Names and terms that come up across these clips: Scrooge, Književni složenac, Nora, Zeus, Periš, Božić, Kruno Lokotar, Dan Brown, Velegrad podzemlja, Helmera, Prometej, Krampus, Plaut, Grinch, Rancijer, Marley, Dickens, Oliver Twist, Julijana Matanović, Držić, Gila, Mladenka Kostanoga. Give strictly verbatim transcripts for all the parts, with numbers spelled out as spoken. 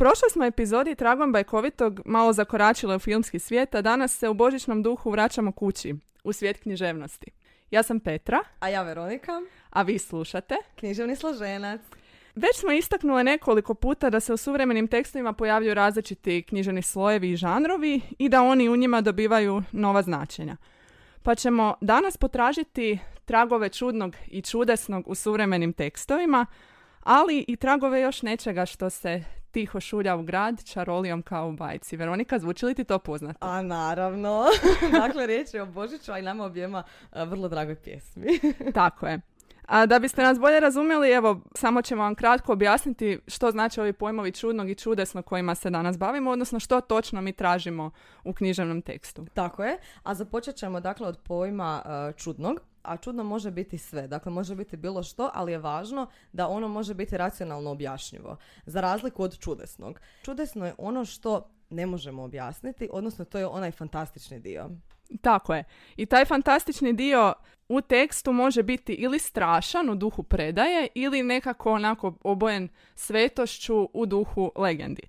prošloj smo epizodi tragom bajkovitog malo zakoračile u filmski svijet, a danas se u božićnom duhu vraćamo kući, u svijet književnosti. Ja sam Petra. A ja Veronika. A vi slušate Književni složenac. Već smo istaknule nekoliko puta da se u suvremenim tekstovima pojavljuju različiti književni slojevi i žanrovi i da oni u njima dobivaju nova značenja. Pa ćemo danas potražiti tragove čudnog i čudesnog u suvremenim tekstovima, ali i tragove još nečega što se tiho šulja u grad čarolijom kao u bajci. Veronika, zvuči li ti to poznato? A naravno. Dakle, riječ je o Božiću, a i nama objema vrlo dragoj pjesmi. Tako je. A da biste nas bolje razumjeli, evo, samo ćemo vam kratko objasniti što znači ovi pojmovi čudnog i čudesnog kojima se danas bavimo, odnosno što točno mi tražimo u književnom tekstu. Tako je, a započet ćemo dakle od pojma uh, čudnog, a čudno može biti sve, dakle može biti bilo što, ali je važno da ono može biti racionalno objašnjivo, za razliku od čudesnog. Čudesno je ono što ne možemo objasniti, odnosno to je onaj fantastični dio. Tako je. I taj fantastični dio u tekstu može biti ili strašan u duhu predaje ili nekako onako obojen svetošću u duhu legendi.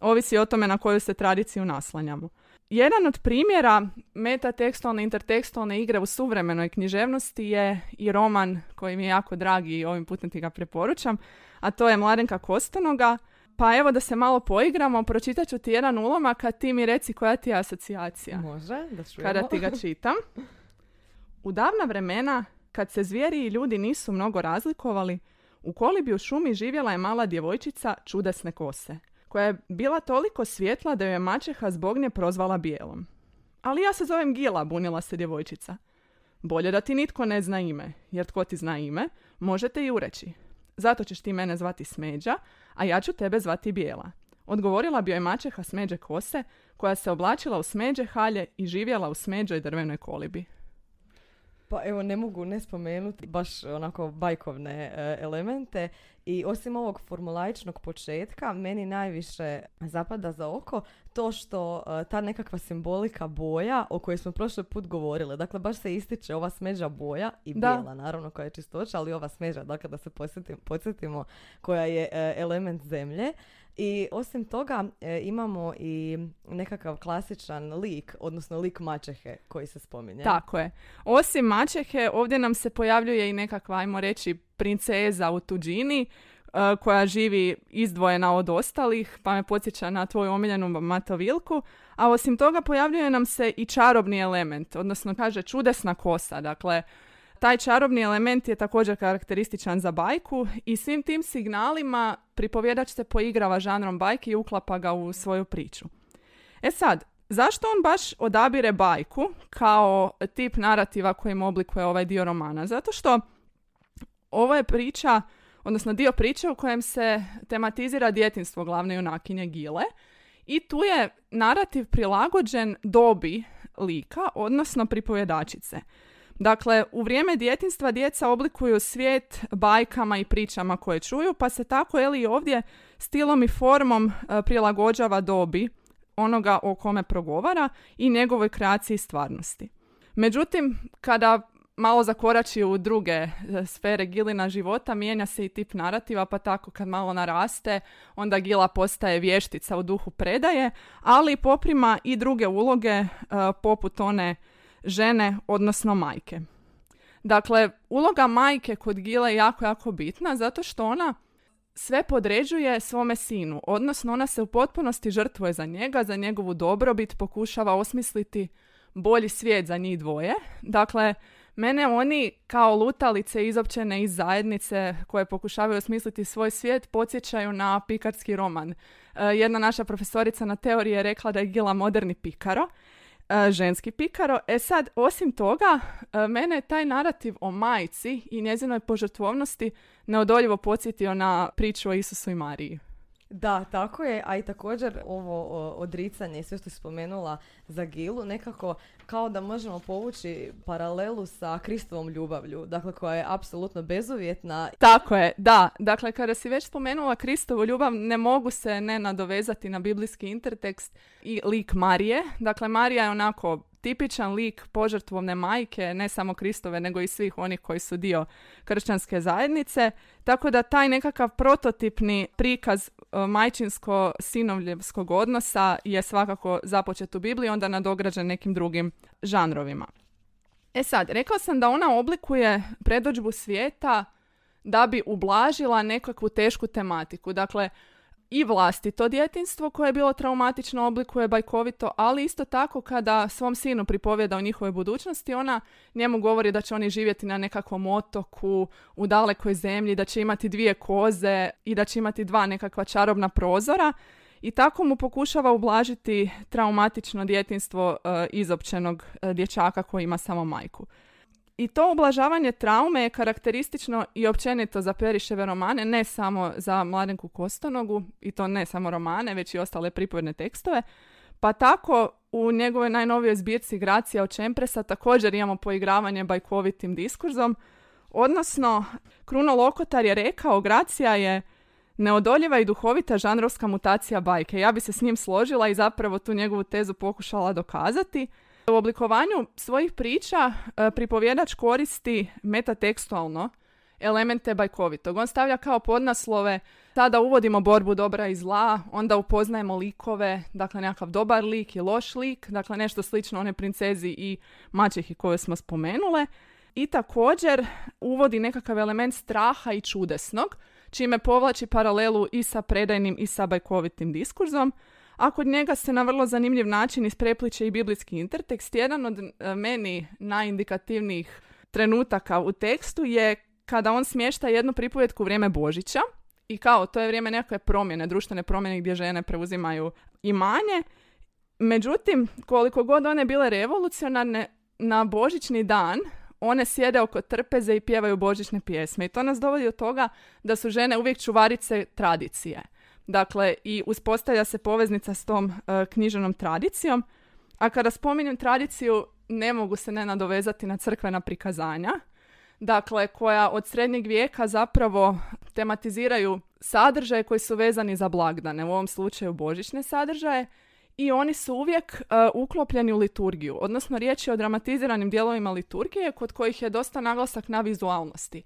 Ovisi o tome na koju se tradiciju naslanjamo. Jedan od primjera metatekstualne i intertekstualne igre u suvremenoj književnosti je i roman koji mi je jako drag i ovim putem ti ga preporučam, a to je Mladenka Kostanoga. Pa evo da se malo poigramo, pročitat ću ti jedan ulomak, a ti mi reci koja ti je asocijacija. Može, da čujemo. Kada ti ga čitam. U davna vremena, kad se zvijeri i ljudi nisu mnogo razlikovali, u kolibi u šumi živjela je mala djevojčica čudesne kose, koja je bila toliko svjetla da joj je maćeha zbog nje prozvala bijelom. Ali ja se zovem Gila, bunila se djevojčica. Bolje da ti nitko ne zna ime, jer tko ti zna ime, možete i ureći. Zato ćeš ti mene zvati Smeđa, a ja ću tebe zvati Bijela. Odgovorila bi joj maćeha Smeđe kose, koja se oblačila u smeđe halje i živjela u smeđoj drvenoj kolibi. Pa evo, ne mogu ne spomenuti baš onako bajkovne e, elemente i osim ovog formulaičnog početka meni najviše zapada za oko to što e, ta nekakva simbolika boja o kojoj smo prošli put govorile. Dakle, baš se ističe ova smeđa boja i bijela, da, naravno, koja je čistoća, ali ova smeđa, dakle, da se podsjetimo, podsjetimo, koja je e, element zemlje. I osim toga e, imamo i nekakav klasičan lik, odnosno lik maćehe koji se spominje. Tako je. Osim maćehe ovdje nam se pojavljuje i nekakva, ajmo reći, princeza u tuđini e, koja živi izdvojena od ostalih, pa me podsjeća na tvoju omiljenu Matovilku. A osim toga pojavljuje nam se i čarobni element, odnosno kaže čudesna kosa, dakle... Taj čarobni element je također karakterističan za bajku i svim tim signalima pripovjedač se poigrava žanrom bajke i uklapa ga u svoju priču. E sad, zašto on baš odabire bajku kao tip narativa kojim oblikuje ovaj dio romana? Zato što ovo je priča, odnosno dio priče u kojem se tematizira djetinjstvo glavne junakinje Gile i tu je narativ prilagođen dobi lika, odnosno pripovjedačice. Dakle, u vrijeme djetinjstva djeca oblikuju svijet bajkama i pričama koje čuju, pa se tako i ovdje stilom i formom e, prilagođava dobi onoga o kome progovara i njegovoj kreaciji stvarnosti. Međutim, kada malo zakorači u druge sfere Gilina života, mijenja se i tip narativa, pa tako kad malo naraste, onda Gila postaje vještica u duhu predaje, ali poprima i druge uloge e, poput one žene, odnosno majke. Dakle, uloga majke kod Gile je jako, jako bitna zato što ona sve podređuje svome sinu, odnosno ona se u potpunosti žrtvuje za njega, za njegovu dobrobit, pokušava osmisliti bolji svijet za njih dvoje. Dakle, mene oni kao lutalice izopćene iz zajednice koje pokušavaju osmisliti svoj svijet podsjećaju na pikarski roman. Jedna naša profesorica na teoriji je rekla da je Gila moderni Pikaro, ženski Pikaro. E sad, osim toga, mene je taj narativ o majci i njezinoj požrtvovnosti neodoljivo podsjetio na priču o Isusu i Mariji. Da, tako je, a i također ovo odricanje i sve što je spomenula za Gilu, nekako kao da možemo povući paralelu sa Kristovom ljubavlju, dakle koja je apsolutno bezuvjetna. Tako je, da. Dakle, kada si već spomenula Kristovu ljubav, ne mogu se ne nadovezati na biblijski intertekst i lik Marije. Dakle, Marija je onako tipičan lik požrtvovne majke, ne samo Kristove, nego i svih onih koji su dio kršćanske zajednice. Tako da taj nekakav prototipni prikaz majčinsko-sinovljevskog odnosa je svakako započet u Bibliji, onda nadograđen nekim drugim žanrovima. E sad, rekao sam da ona oblikuje predodžbu svijeta da bi ublažila nekakvu tešku tematiku. Dakle, i vlastito djetinjstvo koje je bilo traumatično oblikuje bajkovito, ali isto tako kada svom sinu pripovjeda o njihovoj budućnosti, ona njemu govori da će oni živjeti na nekakvom otoku, u dalekoj zemlji, da će imati dvije koze i da će imati dva nekakva čarobna prozora. I tako mu pokušava ublažiti traumatično djetinjstvo e, izopćenog e, dječaka koji ima samo majku. I to ublažavanje traume je karakteristično i općenito za Periševe romane, ne samo za Mladenku Kostanogu, i to ne samo romane, već i ostale pripovjedne tekstove. Pa tako u njegovoj najnovijoj zbirci Gracija od Čempresa također imamo poigravanje bajkovitim diskurzom. Odnosno, Kruno Lokotar je rekao, Gracija je neodoljiva i duhovita žanrovska mutacija bajke. Ja bi se s njim složila i zapravo tu njegovu tezu pokušala dokazati. U oblikovanju svojih priča pripovjedač koristi metatekstualno elemente bajkovitog. On stavlja kao podnaslove, tada uvodimo borbu dobra i zla, onda upoznajemo likove, dakle nekakav dobar lik i loš lik, dakle nešto slično one princezi i maćehi koje smo spomenule. I također uvodi nekakav element straha i čudesnog, čime povlači paralelu i sa predajnim i sa bajkovitim diskurzom. A kod njega se na vrlo zanimljiv način isprepliče i biblijski intertekst. Jedan od meni najindikativnijih trenutaka u tekstu je kada on smješta jednu pripovijetku u vrijeme Božića i kao to je vrijeme nekakve promjene, društvene promjene gdje žene preuzimaju imanje. Međutim, koliko god one bile revolucionarne, na Božićni dan one sjede oko trpeze i pjevaju božićne pjesme. I to nas dovodi do toga da su žene uvijek čuvarice tradicije. Dakle, i uspostavlja se poveznica s tom e, književnom tradicijom. A kada spominjem tradiciju, ne mogu se ne nadovezati na crkvena prikazanja, dakle, koja od srednjeg vijeka zapravo tematiziraju sadržaje koji su vezani za blagdane, u ovom slučaju božićne sadržaje, i oni su uvijek e, uklopljeni u liturgiju, odnosno riječ je o dramatiziranim dijelovima liturgije kod kojih je dosta naglasak na vizualnosti.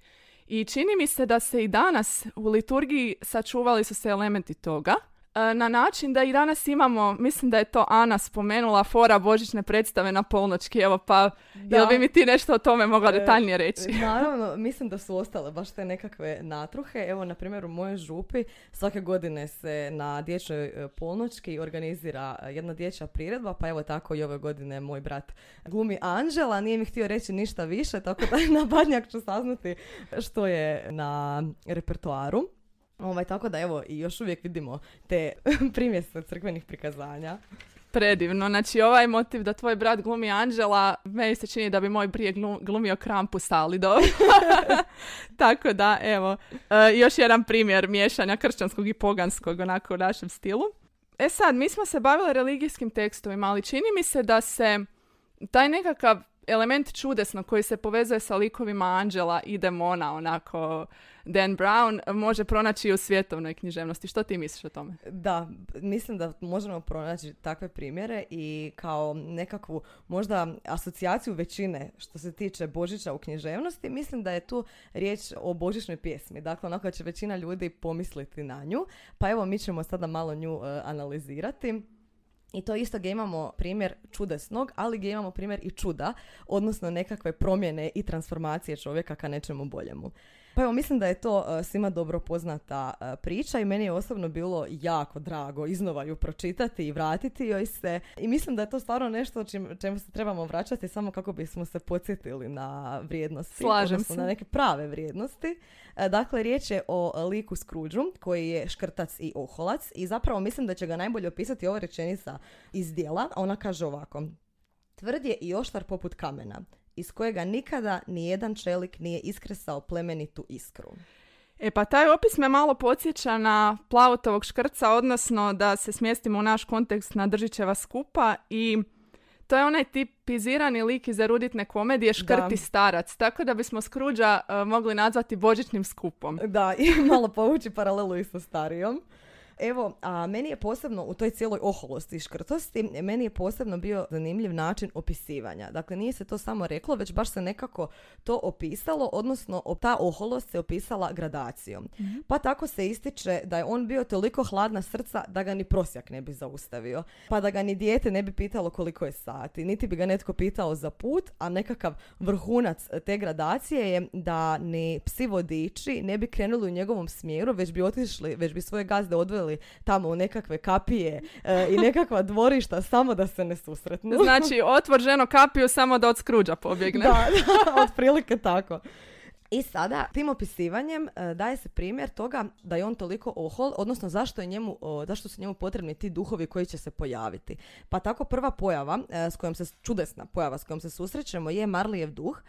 I čini mi se da se i danas u liturgiji sačuvali su se elementi toga na način da i danas imamo, mislim da je to Ana spomenula, fora božićne predstave na polnoćki. Evo pa, da. Jel bi mi ti nešto o tome mogla detaljnije reći? E, naravno, mislim da su ostale baš te nekakve natruhe. Evo, na primjer, u mojoj župi svake godine se na dječjoj polnoćki organizira jedna dječja priredba, pa evo tako i ove godine moj brat glumi Anđela, nije mi htio reći ništa više, tako da na badnjak ću saznati što je na repertoaru. Ovaj, tako da evo, i još uvijek vidimo te primjese crkvenih prikazanja. Predivno, znači ovaj motiv da tvoj brat glumi Anđela, meni se čini da bi moj prije glumio Krampus, ali dobro. Tako da evo, e, još jedan primjer miješanja kršćanskog i poganskog onako u našem stilu. E sad, mi smo se bavili religijskim tekstovima, ali čini mi se da se taj nekakav element čudesno koji se povezuje sa likovima Anđela i demona, onako Dan Brown, može pronaći i u svjetovnoj književnosti. Što ti misliš o tome? Da, mislim da možemo pronaći takve primjere i kao nekakvu možda asocijaciju većine što se tiče Božića u književnosti. Mislim da je tu riječ o božićnoj pjesmi. Dakle, onako da će većina ljudi pomisliti na nju. Pa evo, mi ćemo sada malo nju uh, analizirati. I to isto gdje imamo primjer čudesnog, ali gdje imamo primjer i čuda, odnosno nekakve promjene i transformacije čovjeka ka nečemu boljemu. Pa evo, mislim da je to svima dobro poznata priča i meni je osobno bilo jako drago iznova ju pročitati i vratiti joj se. I mislim da je to stvarno nešto čim, čemu se trebamo vraćati samo kako bismo se podsjetili na vrijednosti. Slažem se. Na neke prave vrijednosti. Dakle, riječ je o liku Scroogeu koji je škrtac i oholac i zapravo mislim da će ga najbolje opisati ova rečenica iz dijela. Ona kaže ovako: tvrd je i oštar poput kamena, iz kojega nikada nijedan čelik nije iskresao plemenitu iskru. E pa taj opis me malo podsjeća na Plautovog škrca, odnosno da se smjestimo u naš kontekst na Držićeva skupa, i to je onaj tipizirani lik iz eruditne komedije, škrti da. starac, tako da bismo Scroogea uh, mogli nazvati božićnim skupom. Da, i malo povući paralelu i sa starijom. evo, a meni je posebno u toj cijeloj oholosti i škrtosti, meni je posebno bio zanimljiv način opisivanja. Dakle, nije se to samo reklo, već baš se nekako to opisalo, odnosno ta oholost se opisala gradacijom. Mm-hmm. Pa tako se ističe da je on bio toliko hladna srca da ga ni prosjak ne bi zaustavio, pa da ga ni dijete ne bi pitalo koliko je sati, niti bi ga netko pitao za put, a nekakav vrhunac te gradacije je da ni psi vodiči ne bi krenuli u njegovom smjeru, već bi otišli, već bi svoje gazde odveli tamo u nekakve kapije e, i nekakva dvorišta samo da se ne susretnu. Znači, otvor ženo kapiju samo da od Scroogea pobjegne. Da, da, otprilike tako. I sada tim opisivanjem e, daje se primjer toga da je on toliko ohol, odnosno zašto je njemu, o, zašto su njemu potrebni ti duhovi koji će se pojaviti. Pa tako prva pojava e, s kojom se čudesna pojava s kojom se susrećemo je Marlijev duh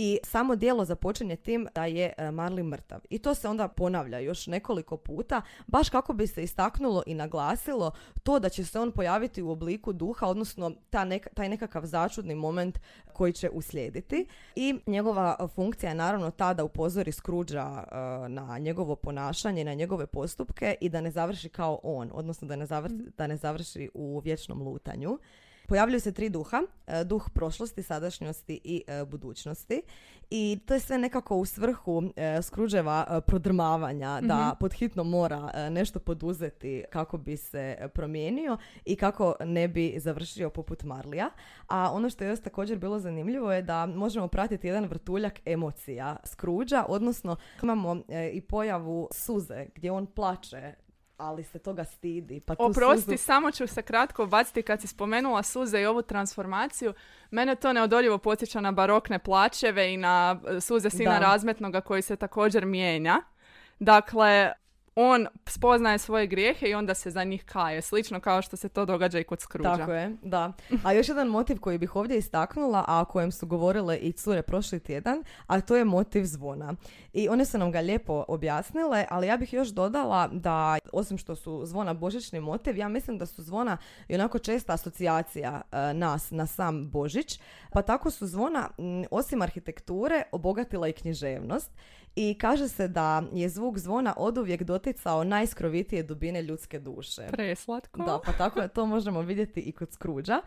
i samo djelo započinje tim da je e, Marley mrtav. I to se onda ponavlja još nekoliko puta, baš kako bi se istaknulo i naglasilo to da će se on pojaviti u obliku duha, odnosno ta neka, taj nekakav začudni moment koji će uslijediti. I njegova funkcija je naravno ta da upozori Scroogea uh, na njegovo ponašanje, na njegove postupke i da ne završi kao on, odnosno da ne završi, da ne završi u vječnom lutanju. Pojavljuju se tri duha, duh prošlosti, sadašnjosti i e, budućnosti i to je sve nekako u svrhu e, Scroogeova e, prodrmavanja, mm-hmm. da podhitno mora e, nešto poduzeti kako bi se promijenio i kako ne bi završio poput Marlija. A ono što je još također bilo zanimljivo je da možemo pratiti jedan vrtuljak emocija Scroogea, odnosno imamo e, i pojavu suze gdje on plače, ali se toga stidi. Pa tu Oprosti, suzu... samo ću se kratko baciti kad si spomenula suze i ovu transformaciju. Mene to neodoljivo podsjeća na barokne plačeve i na suze sina da. razmetnoga koji se također mijenja. Dakle, on spoznaje svoje grijehe i onda se za njih kaje. Slično kao što se to događa i kod Scroogea. Tako je, da. A još jedan motiv koji bih ovdje istaknula, a o kojem su govorile i cure prošli tjedan, a to je motiv zvona. I one su nam ga lijepo objasnile, ali ja bih još dodala da, osim što su zvona božićni motiv, ja mislim da su zvona i onako česta asocijacija e, nas na sam Božić. Pa tako su zvona, m, osim arhitekture, obogatila i književnost. I kaže se da je zvuk zvona oduvijek doticao najskrovitije dubine ljudske duše. Preslatko. Da, pa tako je, to možemo vidjeti i kod Scroogea.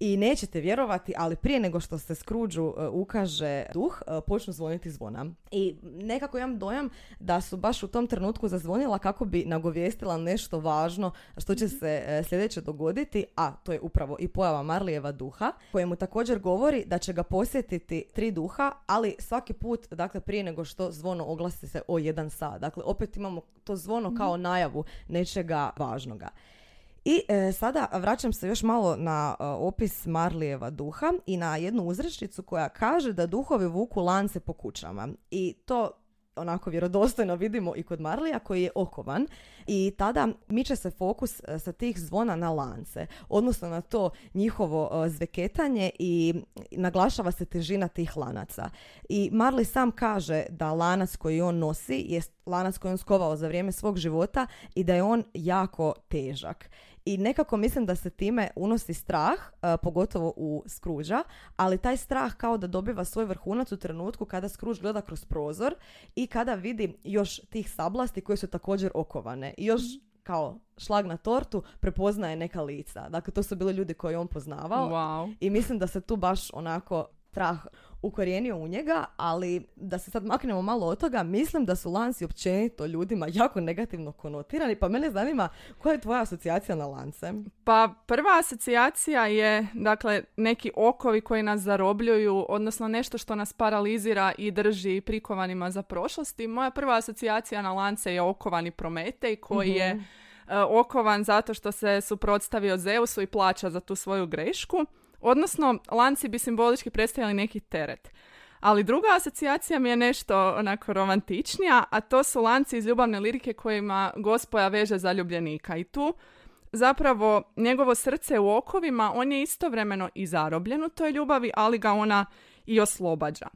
I nećete vjerovati, ali prije nego što se Scroogeu ukaže duh, počnu zvoniti zvona. I nekako imam dojam da su baš u tom trenutku zazvonila kako bi nagovijestila nešto važno što će se sljedeće dogoditi, a to je upravo i pojava Marlijeva duha, kojemu također govori da će ga posjetiti tri duha, ali svaki put, dakle, prije nego što zvon oglasi se o jedan sat. Dakle, opet imamo to zvono kao najavu nečega važnoga. I e, sada vraćam se još malo na e, opis Marlijeva duha i na jednu uzrečicu koja kaže da duhovi vuku lance po kućama. I to onako vjerodostojno vidimo i kod Marlija koji je okovan i tada miče se fokus sa tih zvona na lance, odnosno na to njihovo zveketanje i naglašava se težina tih lanaca. I Marley sam kaže da lanac koji on nosi je lanac koji on skovao za vrijeme svog života i da je on jako težak. I nekako mislim da se time unosi strah, e, pogotovo u Scroogea, ali taj strah kao da dobiva svoj vrhunac u trenutku kada Scrooge gleda kroz prozor i kada vidi još tih sablasti koje su također okovane. I još kao šlag na tortu prepoznaje neka lica. Dakle, to su bili ljudi koji on poznavao. Wow. I mislim da se tu baš onako strah ukorijenio u njega, ali da se sad maknemo malo od toga, mislim da su lanci općenito ljudima jako negativno konotirani, pa mene zanima koja je tvoja asocijacija na lance? Pa prva asocijacija je, dakle, neki okovi koji nas zarobljuju, odnosno nešto što nas paralizira i drži prikovanima za prošlosti. Moja prva asocijacija na lance je okovani Prometej koji mm-hmm. je uh, okovan zato što se suprotstavio Zeusu i plaća za tu svoju grešku. Odnosno, lanci bi simbolički predstavljali neki teret. Ali druga asocijacija mi je nešto onako romantičnija, a to su lanci iz ljubavne lirike kojima Gospoja veže zaljubljenika. I tu zapravo njegovo srce u okovima, on je istovremeno i zarobljen u toj ljubavi, ali ga ona i oslobađa.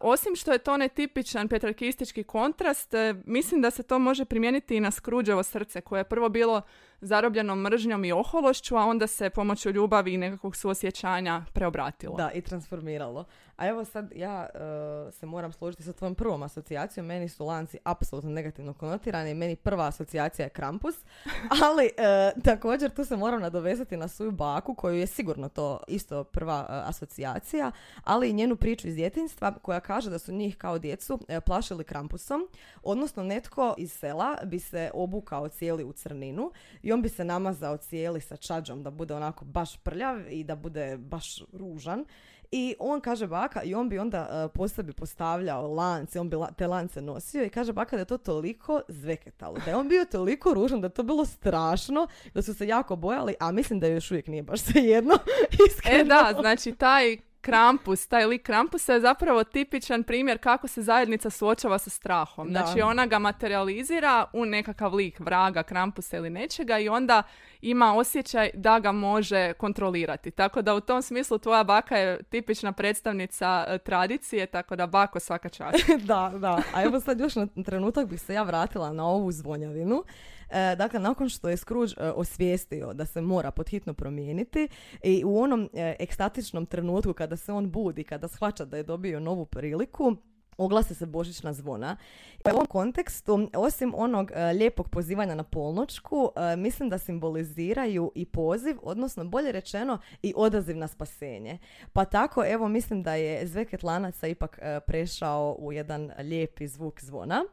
Osim što je to netipičan petrarkistički kontrast, mislim da se to može primijeniti i na Scroogeovo srce, koje je prvo bilo zarobljenom mržnjom i ohološću, a onda se pomoću ljubavi i nekakvog suosjećanja preobratilo. Da, i transformiralo. A evo sad ja uh, se moram složiti sa tvojom prvom asocijacijom. Meni su lanci apsolutno negativno konotirani. Meni prva asocijacija je Krampus. Ali uh, također tu se moram nadovezati na svoju baku, koju je sigurno to isto prva uh, asocijacija, ali i njenu priču iz djetinjstva koja kaže da su njih kao djecu uh, plašili Krampusom. Odnosno netko iz sela bi se obukao cijeli u crninu i on bi se namazao cijeli sa čađom da bude onako baš prljav i da bude baš ružan. I on, kaže baka, i on bi onda uh, po sebi postavljao lance, on bi la- te lance nosio i kaže baka da je to toliko zveketalo, da je on bio toliko ružan, da je to bilo strašno, da su se jako bojali, a mislim da još uvijek nije baš svejedno. E da, znači taj Krampus, taj lik Krampusa je zapravo tipičan primjer kako se zajednica suočava sa strahom. Da. Znači ona ga materializira u nekakav lik vraga, Krampusa ili nečega i onda ima osjećaj da ga može kontrolirati. Tako da u tom smislu tvoja baka je tipična predstavnica tradicije, tako da bako svaka čast. Da, da. A evo sad još na trenutak bih se ja vratila na ovu zvonjavinu. E, dakle, nakon što je Scrooge e, osvijestio da se mora podhitno promijeniti i u onom e, ekstatičnom trenutku kada se on budi, kada shvaća da je dobio novu priliku, oglase se božićna zvona. U ovom kontekstu, osim onog e, lijepog pozivanja na polnočku, e, mislim da simboliziraju i poziv, odnosno bolje rečeno i odaziv na spasenje. Pa tako, evo, mislim da je zveket lanaca ipak e, prešao u jedan lijepi zvuk zvona.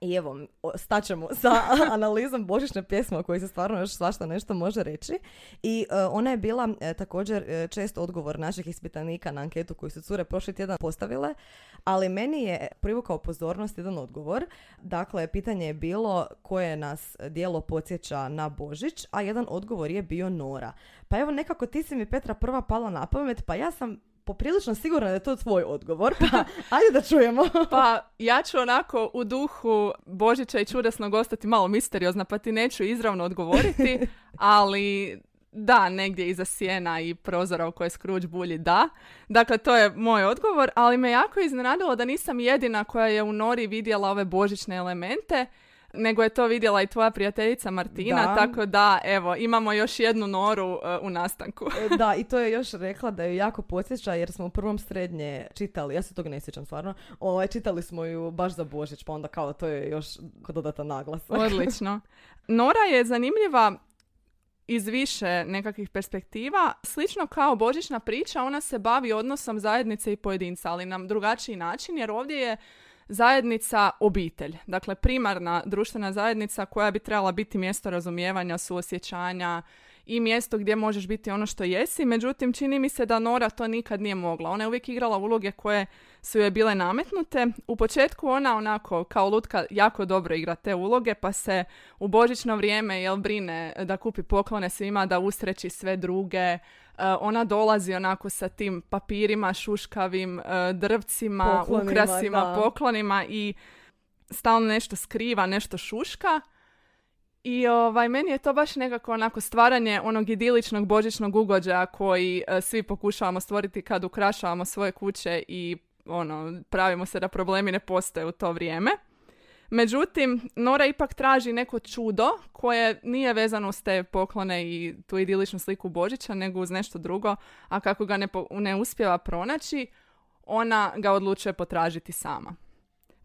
I evo, staćemo sa analizom božićne pjesme o kojoj se stvarno još svašta nešto može reći. I e, ona je bila e, također e, čest odgovor naših ispitanika na anketu koju su cure prošli tjedan postavile, ali meni je privukao pozornost jedan odgovor. Dakle, pitanje je bilo koje nas djelo podsjeća na Božić, a jedan odgovor je bio Nora. Pa evo, nekako ti si mi, Petra, prva pala na pamet, pa ja sam poprilično sigurno da je to tvoj odgovor, pa ajde da čujemo. Pa ja ću onako u duhu Božića i čudesnog ostati malo misteriozna, pa ti neću izravno odgovoriti, ali da, negdje iza sjena i prozora u koje Scrooge bulji, da. Dakle, to je moj odgovor, ali me jako iznenadilo da nisam jedina koja je u Nori vidjela ove božićne elemente, nego je to vidjela i tvoja prijateljica Martina, da. Tako da, evo, imamo još jednu Noru uh, u nastanku. Da, i to je još rekla da ju jako podsjeća, jer smo u prvom srednje čitali, ja se toga ne sjećam stvarno, ovaj, čitali smo ju baš za Božić, pa onda kao to je još dodatan naglasak. Odlično. Nora je zanimljiva iz više nekakvih perspektiva. Slično kao božićna priča, ona se bavi odnosom zajednice i pojedinca, ali na drugačiji način, jer ovdje je zajednica obitelj, dakle primarna društvena zajednica koja bi trebala biti mjesto razumijevanja, suosjećanja i mjesto gdje možeš biti ono što jesi. Međutim, čini mi se da Nora to nikad nije mogla. Ona je uvijek igrala uloge koje su joj bile nametnute. U početku ona onako kao lutka jako dobro igra te uloge, pa se u božićno vrijeme jel brine da kupi poklone svima, da usreći sve druge. Ona dolazi onako sa tim papirima, šuškavim drvcima, poklonima, ukrasima, da. poklonima i stalno nešto skriva, nešto šuška. I ovaj, meni je to baš nekako onako stvaranje onog idiličnog božićnog ugođaja koji e, svi pokušavamo stvoriti kad ukrašavamo svoje kuće i ono, pravimo se da problemi ne postoje u to vrijeme. Međutim, Nora ipak traži neko čudo koje nije vezano uz te poklone i tu idiličnu sliku Božića, nego uz nešto drugo, a kako ga ne, po, ne uspjeva pronaći, ona ga odlučuje potražiti sama.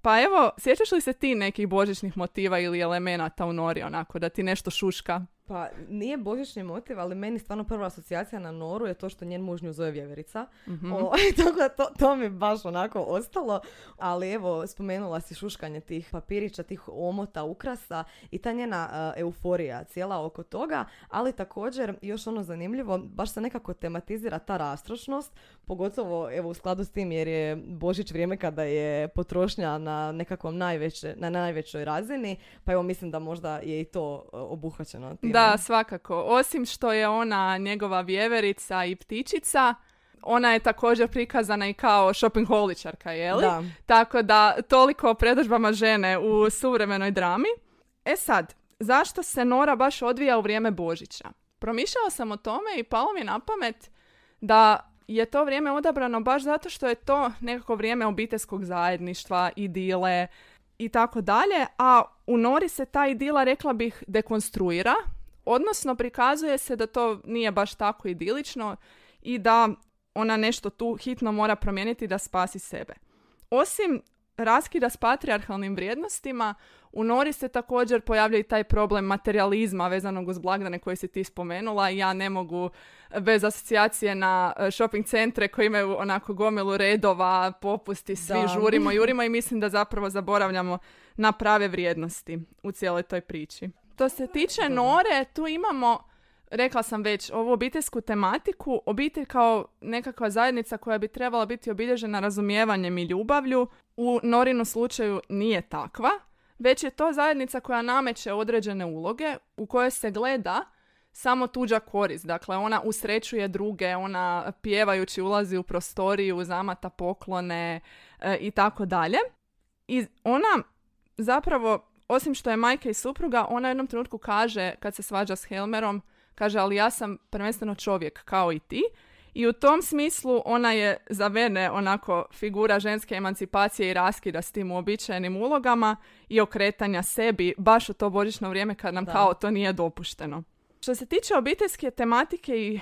Pa evo, sjećaš li se ti nekih božićnih motiva ili elemenata u Nori, onako, da ti nešto šuška? Pa nije božićni motiv, ali meni stvarno prva asocijacija na Noru je to što njen muž nju zove vjeverica. Mm-hmm. O, tako da to, to mi baš onako ostalo. Ali evo, spomenula si šuškanje tih papirića, tih omota, ukrasa i ta njena uh, euforija cijela oko toga. Ali također, još ono zanimljivo, baš se nekako tematizira ta rastrošnost. Pogotovo evo, u skladu s tim jer je Božić vrijeme kada je potrošnja na nekakvom najveće, na najvećoj razini. Pa evo, mislim da možda je i to obuhvaćeno. Da. Da, svakako. Osim što je ona njegova vjeverica i ptičica, ona je također prikazana i kao shoppingholičarka, jeli? Da. Tako da, toliko o predodžbama žene u suvremenoj drami. E sad, zašto se Nora baš odvija u vrijeme Božića? Promišljala sam o tome i palo mi na pamet da je to vrijeme odabrano baš zato što je to nekako vrijeme obiteljskog zajedništva, idile i tako dalje, a u Nori se ta idila, rekla bih, dekonstruira. Odnosno, prikazuje se da to nije baš tako idilično i da ona nešto tu hitno mora promijeniti da spasi sebe. Osim raskida s patrijarhalnim vrijednostima, u Nori se također pojavlja i taj problem materijalizma vezanog uz blagdane koje si ti spomenula. Ja ne mogu bez asocijacije na shopping centre koji imaju onako gomilu redova, popusti, svi da. žurimo, jurimo i mislim da zapravo zaboravljamo na prave vrijednosti u cijeloj toj priči. Što se tiče Nore, tu imamo, rekla sam već, ovu obiteljsku tematiku, obitelj kao nekakva zajednica koja bi trebala biti obilježena razumijevanjem i ljubavlju. U Norinu slučaju nije takva, već je to zajednica koja nameće određene uloge u kojoj se gleda samo tuđa korist. Dakle, ona usrećuje druge, ona pjevajući ulazi u prostoriju, zamata poklone i tako dalje. I ona zapravo, osim što je majka i supruga, ona u jednom trenutku kaže, kad se svađa s Helmerom, kaže, ali ja sam prvenstveno čovjek kao i ti. I u tom smislu ona je za mene onako figura ženske emancipacije i raskida s tim uobičajenim ulogama i okretanja sebi baš u to božićno vrijeme kad nam da. kao to nije dopušteno. Što se tiče obiteljske tematike i e,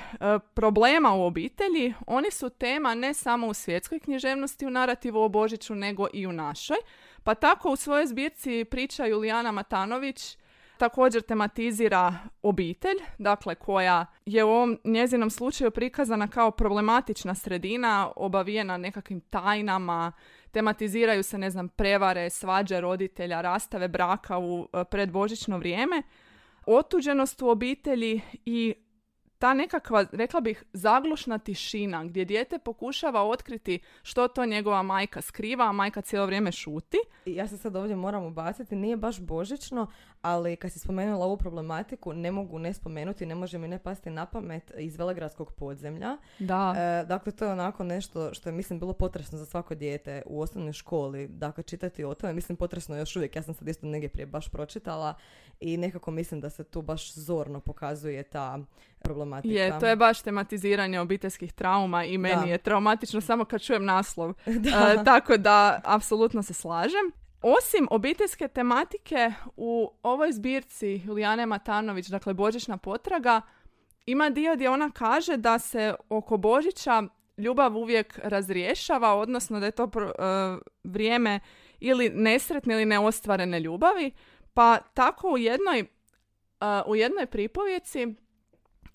problema u obitelji, oni su tema ne samo u svjetskoj književnosti u narativu o Božiću, nego i u našoj. Pa tako u svojoj zbirci priča Julijana Matanović također tematizira obitelj, dakle koja je u ovom njezinom slučaju prikazana kao problematična sredina, obavijena nekakvim tajnama, tematiziraju se, ne znam, prevare, svađe roditelja, rastave braka u predbožićno vrijeme, otuđenost u obitelji i ta nekakva, rekla bih, zaglušna tišina gdje dijete pokušava otkriti što to njegova majka skriva, a majka cijelo vrijeme šuti. Ja se sad ovdje moram ubaciti, nije baš božično, ali kad si spomenula ovu problematiku, ne mogu ne spomenuti, ne može mi ne pasti na pamet iz Velegradskog podzemlja. Da. E, dakle, to je onako nešto što je, mislim, bilo potresno za svako dijete u osnovnoj školi. Dakle, čitati o tome, mislim, potresno još uvijek. Ja sam sad isto negdje prije baš pročitala i nekako mislim da se tu baš zorno pokazuje ta problematika. Je, to je baš tematiziranje obiteljskih trauma i meni da. je traumatično samo kad čujem naslov. Da. E, tako da, apsolutno se slažem. Osim obiteljske tematike, u ovoj zbirci Julijane Matanović, dakle Božićna potraga, ima dio gdje ona kaže da se oko Božića ljubav uvijek razriješava, odnosno da je to pro, e, vrijeme ili nesretne ili neostvarene ljubavi. Pa tako u jednoj, uh, u jednoj pripovjeci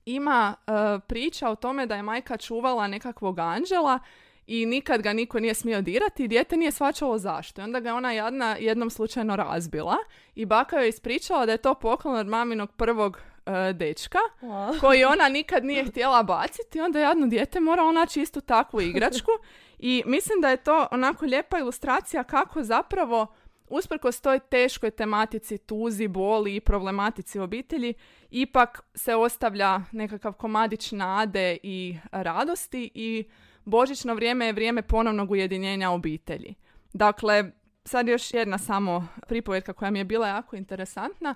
ima uh, priča o tome da je majka čuvala nekakvog anđela i nikad ga niko nije smio dirati i dijete nije shvaćalo zašto. I onda ga ona jadna jednom slučajno razbila i baka joj ispričala da je to poklon od maminog prvog uh, dečka wow. koji ona nikad nije htjela baciti. Onda jadno dijete moralo naći istu takvu igračku i mislim da je to onako lijepa ilustracija kako zapravo usprkos toj teškoj tematici, tuzi, boli i problematici obitelji, ipak se ostavlja nekakav komadić nade i radosti i božićno vrijeme je vrijeme ponovnog ujedinjenja obitelji. Dakle, sad još jedna samo pripovijetka koja mi je bila jako interesantna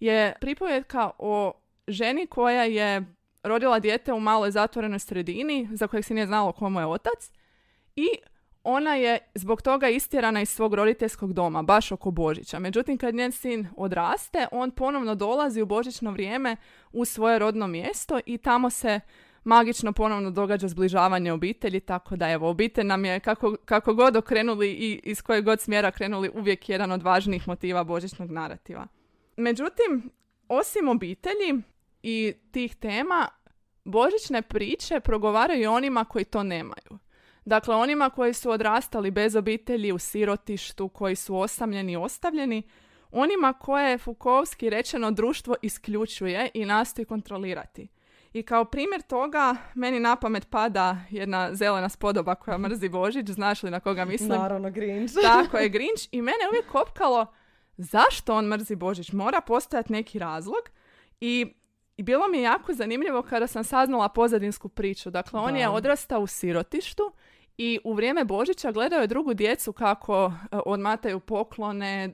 je pripovijetka o ženi koja je rodila dijete u maloj zatvorenoj sredini za kojeg se nije znalo ko mu je otac i ona je zbog toga istjerana iz svog roditeljskog doma, baš oko Božića. Međutim, kad njen sin odraste, on ponovno dolazi u božićno vrijeme u svoje rodno mjesto i tamo se magično ponovno događa zbližavanje obitelji, tako da evo, obitelj nam je kako, kako god okrenuli i iz kojeg god smjera krenuli uvijek jedan od važnijih motiva božićnog narativa. Međutim, osim obitelji i tih tema, božićne priče progovaraju onima koji to nemaju. Dakle, onima koji su odrastali bez obitelji, u sirotištu, koji su osamljeni i ostavljeni, onima koje je Fukovski rečeno društvo isključuje i nastoji kontrolirati. I kao primjer toga, meni na pamet pada jedna zelena spodoba koja mrzi Božić, znaš li na koga mislim? Naravno, Grinch. Tako je, Grinch. I mene uvijek kopkalo zašto on mrzi Božić, mora postojati neki razlog i... I bilo mi je jako zanimljivo kada sam saznala pozadinsku priču. Dakle, on da. je odrastao u sirotištu i u vrijeme Božića gledao je drugu djecu kako odmataju poklone,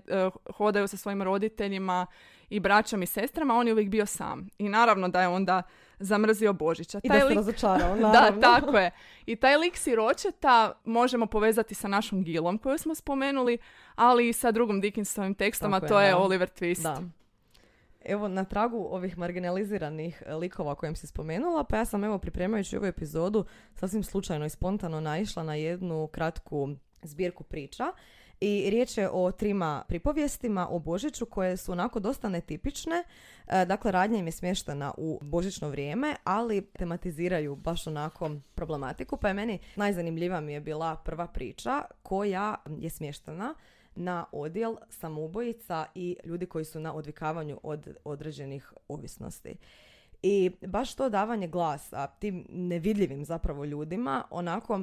hodaju sa svojim roditeljima i braćom i sestrama. On je uvijek bio sam. I naravno da je onda zamrzio Božića. I taj da se lik... razočarao, naravno. Da, tako je. I taj lik siročeta možemo povezati sa našom Gilom koju smo spomenuli, ali i sa drugim Dickensovim tekstom, a to je, je Oliver Twist. Da. Evo, na tragu ovih marginaliziranih likova kojim si spomenula, pa ja sam evo pripremajući ovu epizodu sasvim slučajno i spontano naišla na jednu kratku zbirku priča. I riječ je o trima pripovijestima o Božiću koje su onako dosta netipične. E, dakle, radnja im je smještena u božićno vrijeme, ali tematiziraju baš onako problematiku. Pa je meni najzanimljivija mi je bila prva priča koja je smještena na odjel samoubojica i ljudi koji su na odvikavanju od određenih ovisnosti. I baš to davanje glasa tim nevidljivim zapravo ljudima onako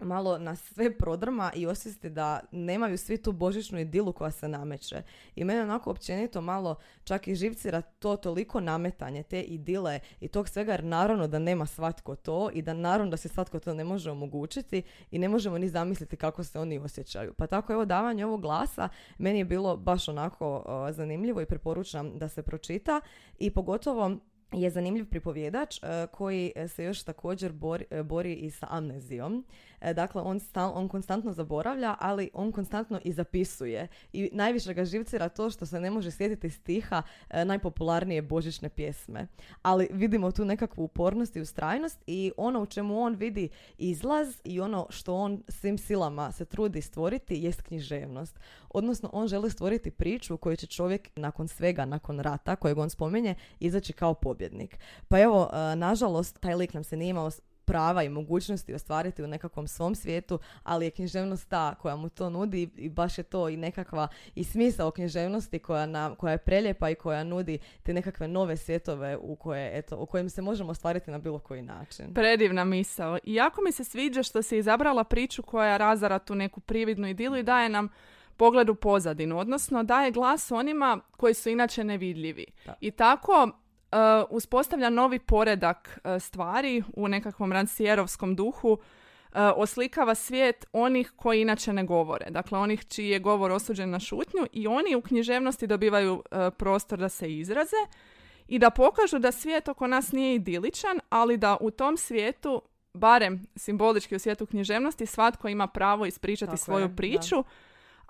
malo na sve prodrma i osvijesti da nemaju svi tu božićnu idilu koja se nameće. I mene onako općenito malo čak i živcira to toliko nametanje te idile i tog svega, jer naravno da nema svatko to i da naravno da se svatko to ne može omogućiti i ne možemo ni zamisliti kako se oni osjećaju. Pa tako evo, davanje ovog glasa meni je bilo baš onako uh, zanimljivo i preporučam da se pročita. I pogotovo je zanimljiv pripovjedač e, koji se još također bori, e, bori i sa amnezijom. E, dakle, on, stal, on konstantno zaboravlja, ali on konstantno i zapisuje. I najviše ga živcira to što se ne može sjetiti stiha e, najpopularnije božićne pjesme. Ali vidimo tu nekakvu upornost i ustrajnost i ono u čemu on vidi izlaz i ono što on svim silama se trudi stvoriti jest književnost. Odnosno, on želi stvoriti priču koju će čovjek nakon svega, nakon rata kojeg on spominje, izaći kao pobjeda. Pa evo, nažalost, taj lik nam se nije imao prava i mogućnosti ostvariti u nekakvom svom svijetu, ali je književnost ta koja mu to nudi i baš je to i nekakva i smisao književnosti koja, nam, koja je preljepa i koja nudi te nekakve nove svjetove u, koje, eto, u kojim se možemo ostvariti na bilo koji način. Predivna misao. I jako mi se sviđa što si izabrala priču koja razara tu neku prividnu idilu i daje nam pogled u pozadinu, odnosno daje glas onima koji su inače nevidljivi. Da. I tako Uh, uspostavlja novi poredak uh, stvari u nekakvom rancijerovskom duhu, uh, oslikava svijet onih koji inače ne govore. Dakle, onih čiji je govor osuđen na šutnju i oni u književnosti dobivaju uh, prostor da se izraze i da pokažu da svijet oko nas nije idiličan, ali da u tom svijetu, barem simbolički u svijetu književnosti, svatko ima pravo ispričati Tako svoju je, priču. Da.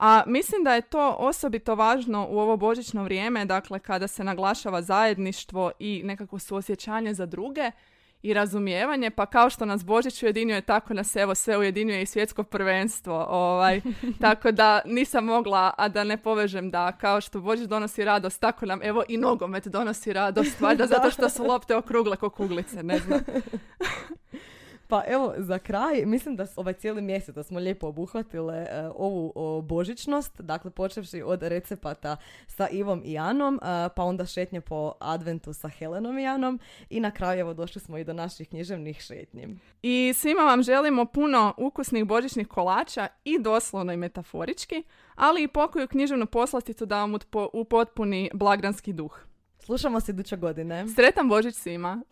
A mislim da je to osobito važno u ovo božićno vrijeme, dakle kada se naglašava zajedništvo i nekako suosjećanje za druge i razumijevanje, pa kao što nas Božić ujedinjuje, tako nas evo sve ujedinjuje i svjetsko prvenstvo. Ovaj. Tako da nisam mogla, a da ne povežem da kao što Božić donosi radost, tako nam evo i nogomet donosi radost, valjda zato što su lopte okrugle ko kuglice, ne znam. Pa evo, za kraj, mislim da ovaj cijeli mjesec da smo lijepo obuhvatile e, ovu o, božićnost, dakle počevši od recepata sa Ivom i Janom, e, pa onda šetnje po adventu sa Helenom i Janom i na kraju evo došli smo i do naših književnih šetnji. I svima vam želimo puno ukusnih božićnih kolača i doslovno i metaforički, ali i pokoju književnu poslasticu da vam upotpuni blagdanski duh. Slušamo se iduće godine. Sretan Božić svima!